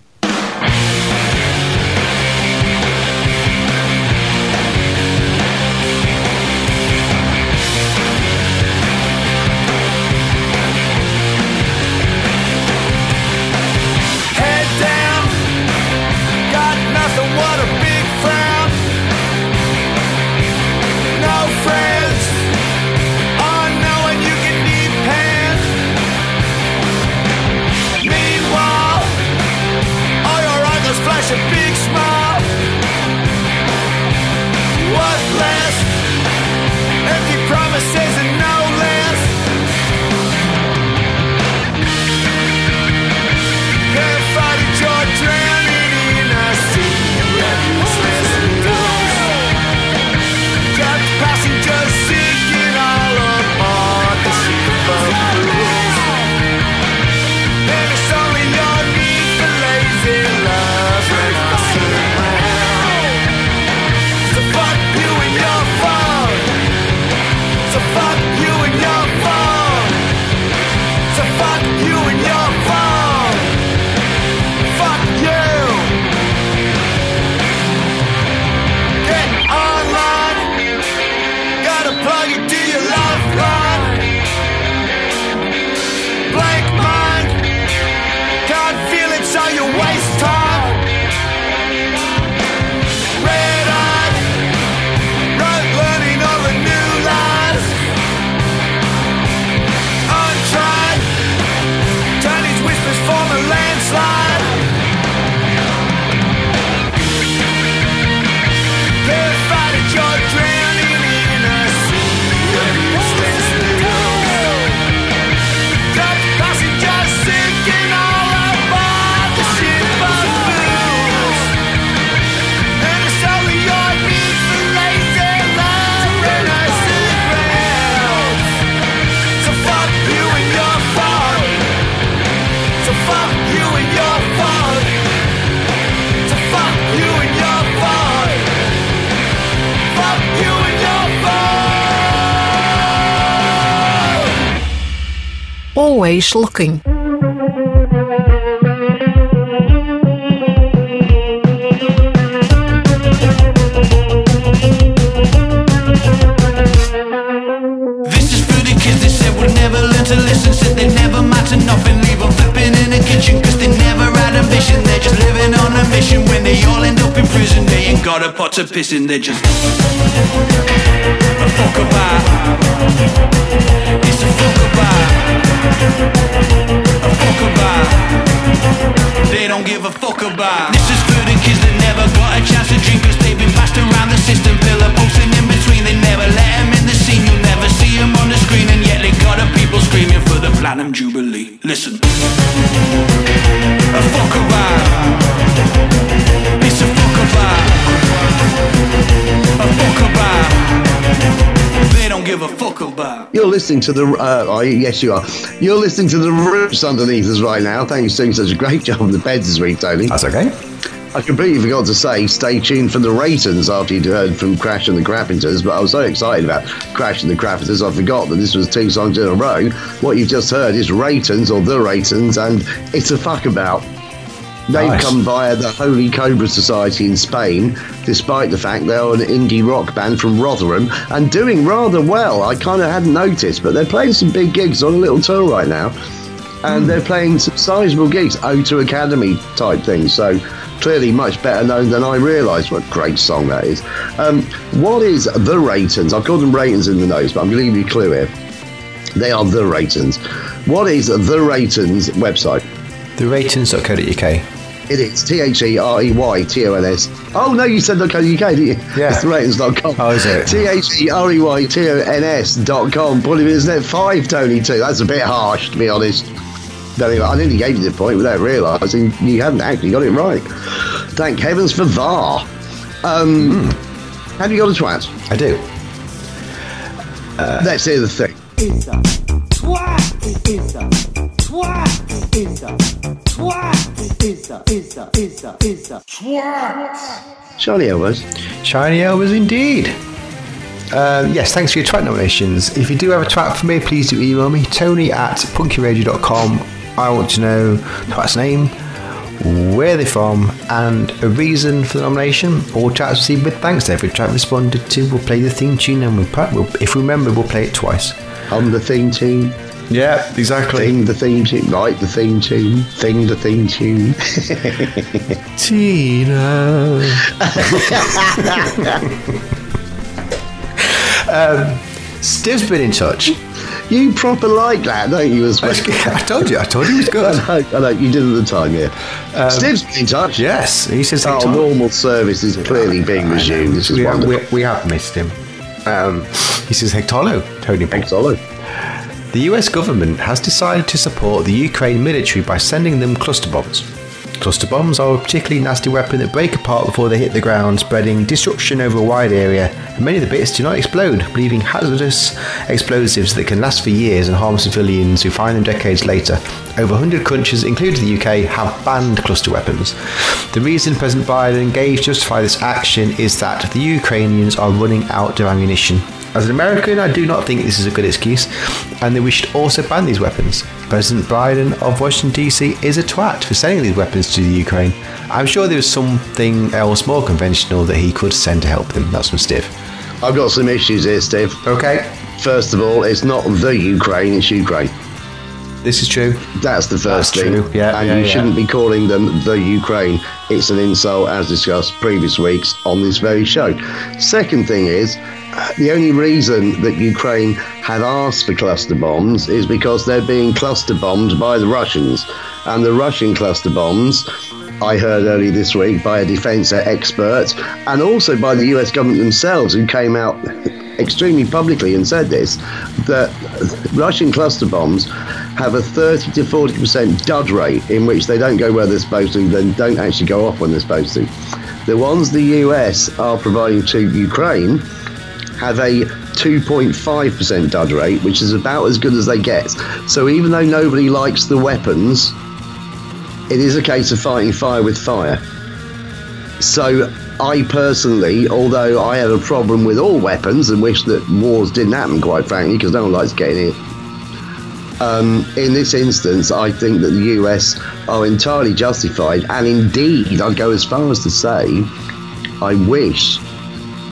always looking. Got a pot to piss in, they just a fuck about. It's a fuck about. A fuck about. They don't give a fuck about. This is for the kids that never got a chance to drink, cause they've been passed around the system, pillar posting in between. They never let them in the scene, you'll never see them on the screen. And yet they got a people screaming for the Platinum Jubilee. Listen. A fuck about. It's a fuck about. A fuck about. They don't give a fuck about. You're listening to the uh, oh, yes you are. You're listening to the Roots underneath us right now. Thanks for doing such a great job on the beds this week, Tony. That's okay. I completely forgot to say, stay tuned for the Reytons after you'd heard from Crash and the Crapenters, but I was so excited about Crash and the Crapenters, I forgot that this was two songs in a row. What you've just heard is Reytons, or the Reytons, and It's a Fuck About. They've nice. Come via the Holy Cobra Society in Spain, despite the fact they're an indie rock band from Rotherham and doing rather well. I kind of hadn't noticed, but they're playing some big gigs on a little tour right now, and mm. they're playing some sizable gigs, O two Academy type things, so clearly much better known than I realised. What a great song that is. Um, what is The Reytons? I've called them Reytons in the nose, but I'm going to give you a clue here. They are The Reytons. What is The Reytons website? the reytons dot co dot uk. It is T H E R E Y T O N S. Oh, no, you said .co.uk, didn't you? Yeah. It's the reytons dot com. Oh, is it? T H E R E Y T O N S dot com. Probably, isn't it? Five, Tony, too. That's a bit harsh, to be honest. I nearly gave you the point without realising you hadn't actually got it right. Thank heavens for V A R. Um, mm. Have you got a twat? I do. Uh, Let's hear the thing. It's a twat. It's a twat. It's a twat. It's a, it's a, it's a, it's a twat. Shiny Elbows. Shiny Elbows indeed. Um, yes, thanks for your twat nominations. If you do have a twat for me, please do email me, Tony at punky radio dot com. I want to know twat's name, where they're from, and a reason for the nomination. All twats received with thanks to every twat responded to. We'll play the theme tune, and we'll, we'll if we remember, we'll play it twice. On the theme tune. Yeah, exactly. Thing the theme tune, right? The theme tune, thing the theme tune. Tina. um, Steve's been in touch. You proper like that, don't you? As well? I told you, I told you he was good. I know, I know, you did at the time, yeah. Um, Steve's been in touch. Yes, he says our oh, normal service is clearly yeah, being resumed. This is we, wonderful. We, we have missed him. Um, he says, Hectolo, Tony. Hectolo. The U S government has decided to support the Ukraine military by sending them cluster bombs. Cluster bombs are a particularly nasty weapon that break apart before they hit the ground, spreading destruction over a wide area, and many of the bits do not explode, leaving hazardous explosives that can last for years and harm civilians who find them decades later. Over one hundred countries, including the U K, have banned cluster weapons. The reason President Biden engaged to justify this action is that the Ukrainians are running out of ammunition. As an American, I do not think this is a good excuse, and that we should also ban these weapons. President Biden of Washington, D C is a twat for sending these weapons to the Ukraine. I'm sure there was something else more conventional that he could send to help them. That's from Steve. I've got some issues here, Steve. Okay. First of all, it's not the Ukraine, it's Ukraine. This is true. That's the first That's thing. True. Yeah, and yeah, you yeah. shouldn't be calling them the Ukraine. It's an insult, as discussed previous weeks on this very show. Second thing is, the only reason that Ukraine had asked for cluster bombs is because they're being cluster bombed by the Russians. And the Russian cluster bombs, I heard earlier this week by a defence expert, and also by the U S government themselves, who came out extremely publicly and said this, that Russian cluster bombs have a thirty to forty percent dud rate, in which they don't go where they're supposed to, then don't actually go off when they're supposed to. The ones the U S are providing to Ukraine have a two point five percent dud rate, which is about as good as they get. So even though nobody likes the weapons, it is a case of fighting fire with fire. So I personally, although I have a problem with all weapons and wish that wars didn't happen, quite frankly, because no one likes getting hit, Um, in this instance, I think that the U S are entirely justified, and indeed, I'd go as far as to say, I wish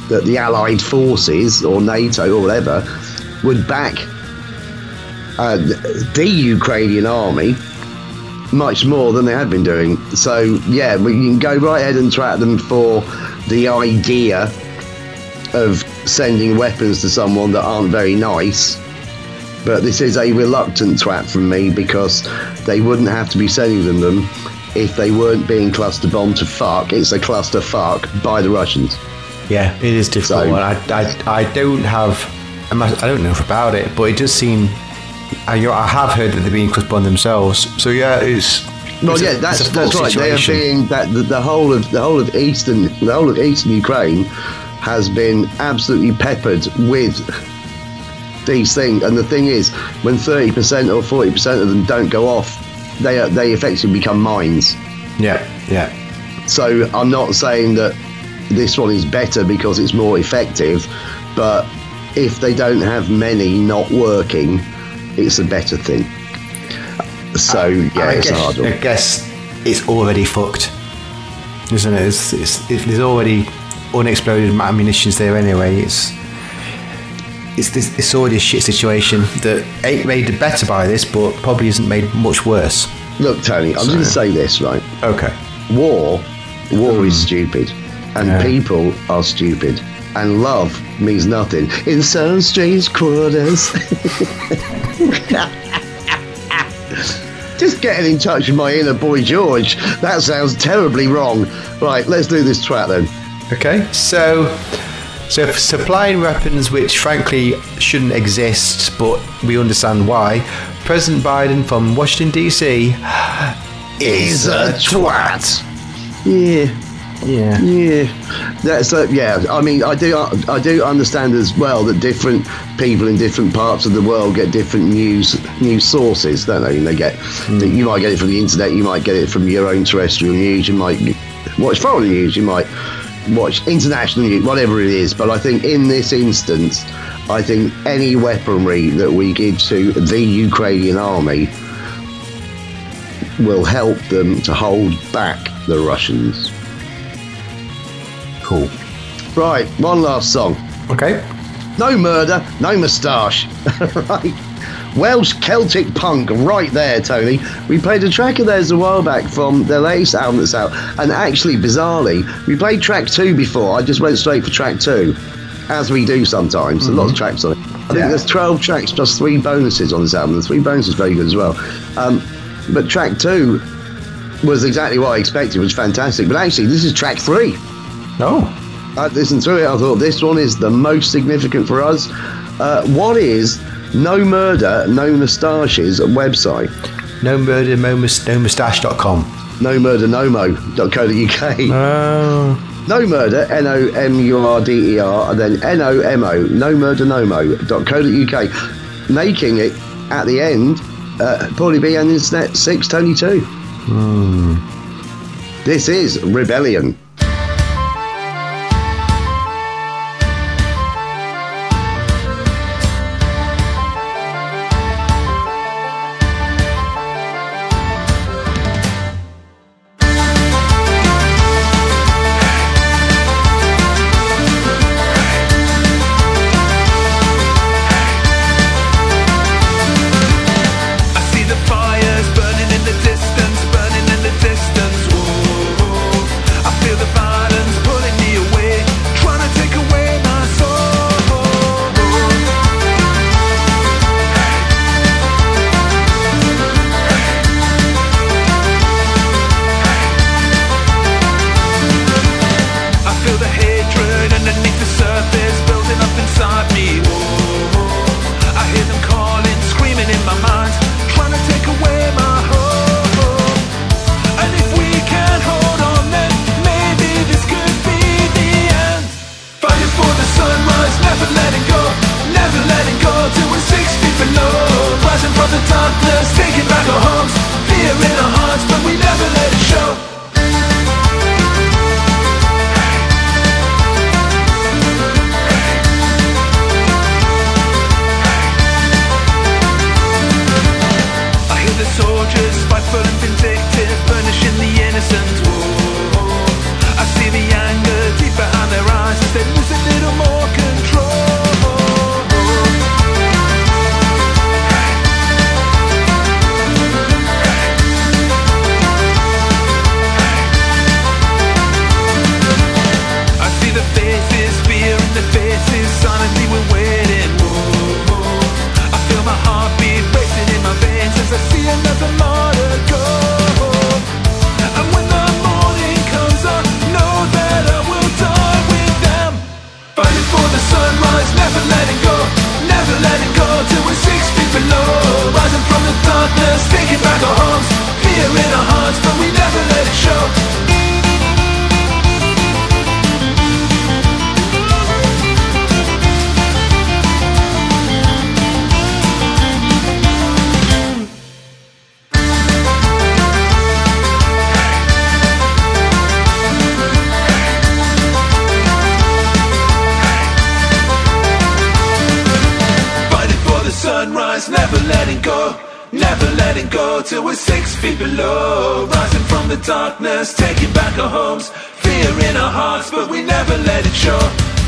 that the Allied forces, or NATO, or whatever, would back uh, the Ukrainian army much more than they had been doing. So, yeah, we can go right ahead and track them for the idea of sending weapons to someone that aren't very nice. But this is a reluctant twat from me, because they wouldn't have to be sending them if they weren't being cluster bombed to fuck. It's a cluster fuck by the Russians. Yeah, it is difficult. So, I, I, I don't have... I don't know about it, but it does seem... I, I have heard that they're being cluster bombed themselves. So yeah, it's... Well, it's yeah, a, that's that's right. Situation. They are being that the, the whole of the whole of eastern the whole of eastern Ukraine has been absolutely peppered with these things. And the thing is, when thirty percent or forty percent of them don't go off, they are, they effectively become mines. Yeah, yeah. So I'm not saying that this one is better because it's more effective, but if they don't have many not working, it's a better thing. So yeah, I it's guess, a hard one. I guess it's already fucked, isn't it? It's, it's, it's, there's already unexploded ammunitions there anyway. It's it's this it's already a shit situation that ain't made better by this, but probably isn't made much worse. Look, Tony, I'm so. going to say this, right? Okay. War, war mm. is stupid, and yeah. people are stupid, and love means nothing in some strange quarters. Just getting in touch with my inner boy George. That sounds terribly wrong. Right, let's do this twat then. Okay, so so supplying weapons which frankly shouldn't exist, but we understand why. President Biden from Washington D C is a twat. Yeah, yeah, yeah. That's uh, yeah. I mean, I do I do understand as well that different people in different parts of the world get different news news sources, don't they? And they get mm. you might get it from the internet, you might get it from your own terrestrial news, you might watch foreign news, you might watch international news, whatever it is. But I think in this instance, I think any weaponry that we give to the Ukrainian army will help them to hold back the Russians. Cool. Right, one last song. Okay. No murder, no moustache. Right. Welsh Celtic punk right there, Tony. We played a track of theirs a while back from their latest album that's out, and actually, bizarrely, we played track two before. I just went straight for track two, as we do sometimes. Mm-hmm. There's lots of tracks on it. I think yeah. there's twelve tracks plus three bonuses on this album. The three bonuses are very good as well. Um, but track two was exactly what I expected. It was fantastic. But actually, this is track three. Oh. I listened through it, I thought this one is the most significant for us. Uh, what is No Murder, No Moustaches website? No Murder, No Moustache dot com. No Murder, No Mo dot co dot U K. Oh. No Murder, N O M U R D E R, and then N O M O, No Murder, No Mo dot co dot U K. Making it, at the end, uh, Paulie B and Internet six, Tony two. Mm. This is Rebellion. spiteful and vindictive, punishing the innocent. Whoa, I see the anger deep behind their eyes as they lose a little more control. The faces, fear in the faces, silently we're waiting. Whoa, whoa. I feel my heartbeat racing in my veins as I see another martyr go. And when the morning comes, I know that I will die with them. Fighting for the sunrise, never letting go, never letting go till we're six feet below. Rising from the darkness, taking back our homes, fear in our hearts, but we never let it show. Never letting go, never letting go till we're six feet below. Rising from the darkness, taking back our homes. Fear in our hearts, but we never let it show.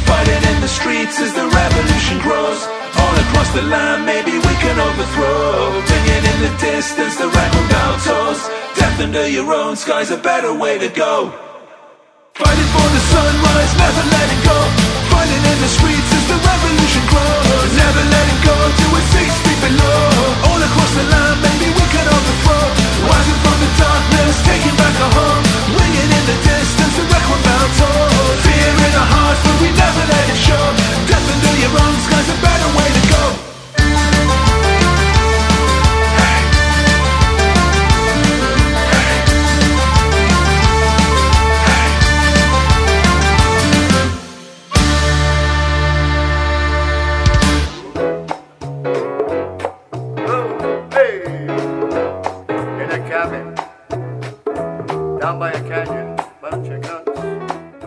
Fighting in the streets as the revolution grows. All across the land, maybe we can overthrow. Ringing in the distance, the record now tolls. Death under your own sky's a better way to go. Fighting for the sunrise, never letting go. Fighting in the streets as the revolution grows. Never letting go till we're six feet below. All across the land, maybe we can overthrow. Rising from the darkness, taking back our home. Ringing in the distance, the record bell tolls. Fear in our hearts, but we never let it show. Death under your own sky's a better way to go.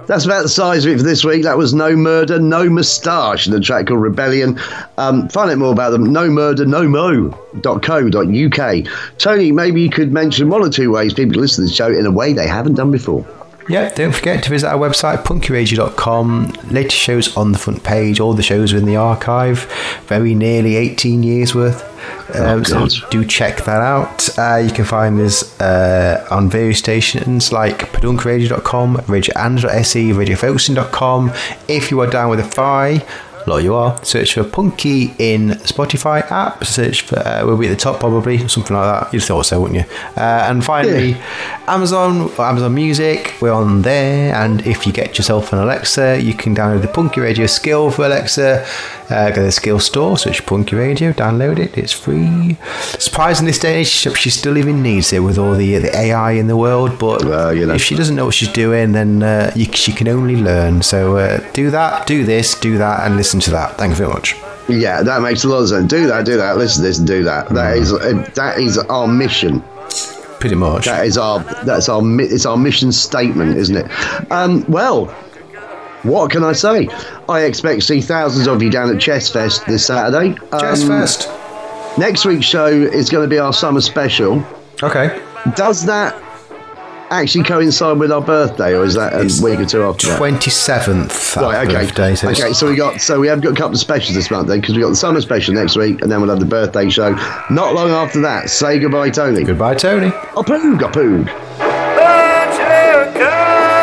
That's about the size of it for this week. That was No Murder, No Moustache, the track called Rebellion. Um, find out more about them, no murder no mo dot co dot uk. Tony, maybe you could mention one or two ways people listen to the show in a way they haven't done before. Yeah, don't forget to visit our website, punky radio dot com. Latest shows on the front page, all the shows are in the archive, very nearly eighteen years worth. Um, oh, so do check that out. Uh, you can find us uh, on various stations like padunk radio dot com, radio and dot s e, radio folkson dot com. If you are down with a fi, a lot you are, search for Punky in Spotify app, search for uh, we'll be at the top probably, something like that. You'd thought so, wouldn't you? Uh, and finally, yeah. Amazon, Amazon Music, we're on there. And if you get yourself an Alexa, you can download the Punky Radio skill for Alexa. Uh, go to the skill store, search Punky Radio, download it, it's free. Surprisingly, this day, she's still even needs it with all the the A I in the world, but well, you know, if she doesn't know what she's doing, then uh, you, she can only learn. So uh, do that, do this, do that, and listen to that. Thank you very much. Yeah, that makes a lot of sense. Do that, do that, listen to this, and do that. Mm. That is that is our mission. Pretty much. That is our that's our it's our mission statement, isn't it? Um, well. What can I say? I expect to see thousands of you down at Chess Fest this Saturday. Um, Chess Fest. Next week's show is going to be our summer special. Okay. Does that actually coincide with our birthday, or is that a it's week or two after that? twenty-seventh. Right. Okay. Birthday, so okay. So we got. So we have got a couple of specials this month then, because we got the summer special next week, and then we'll have the birthday show not long after that. Say goodbye, Tony. Goodbye, Tony. Apoog, apoog.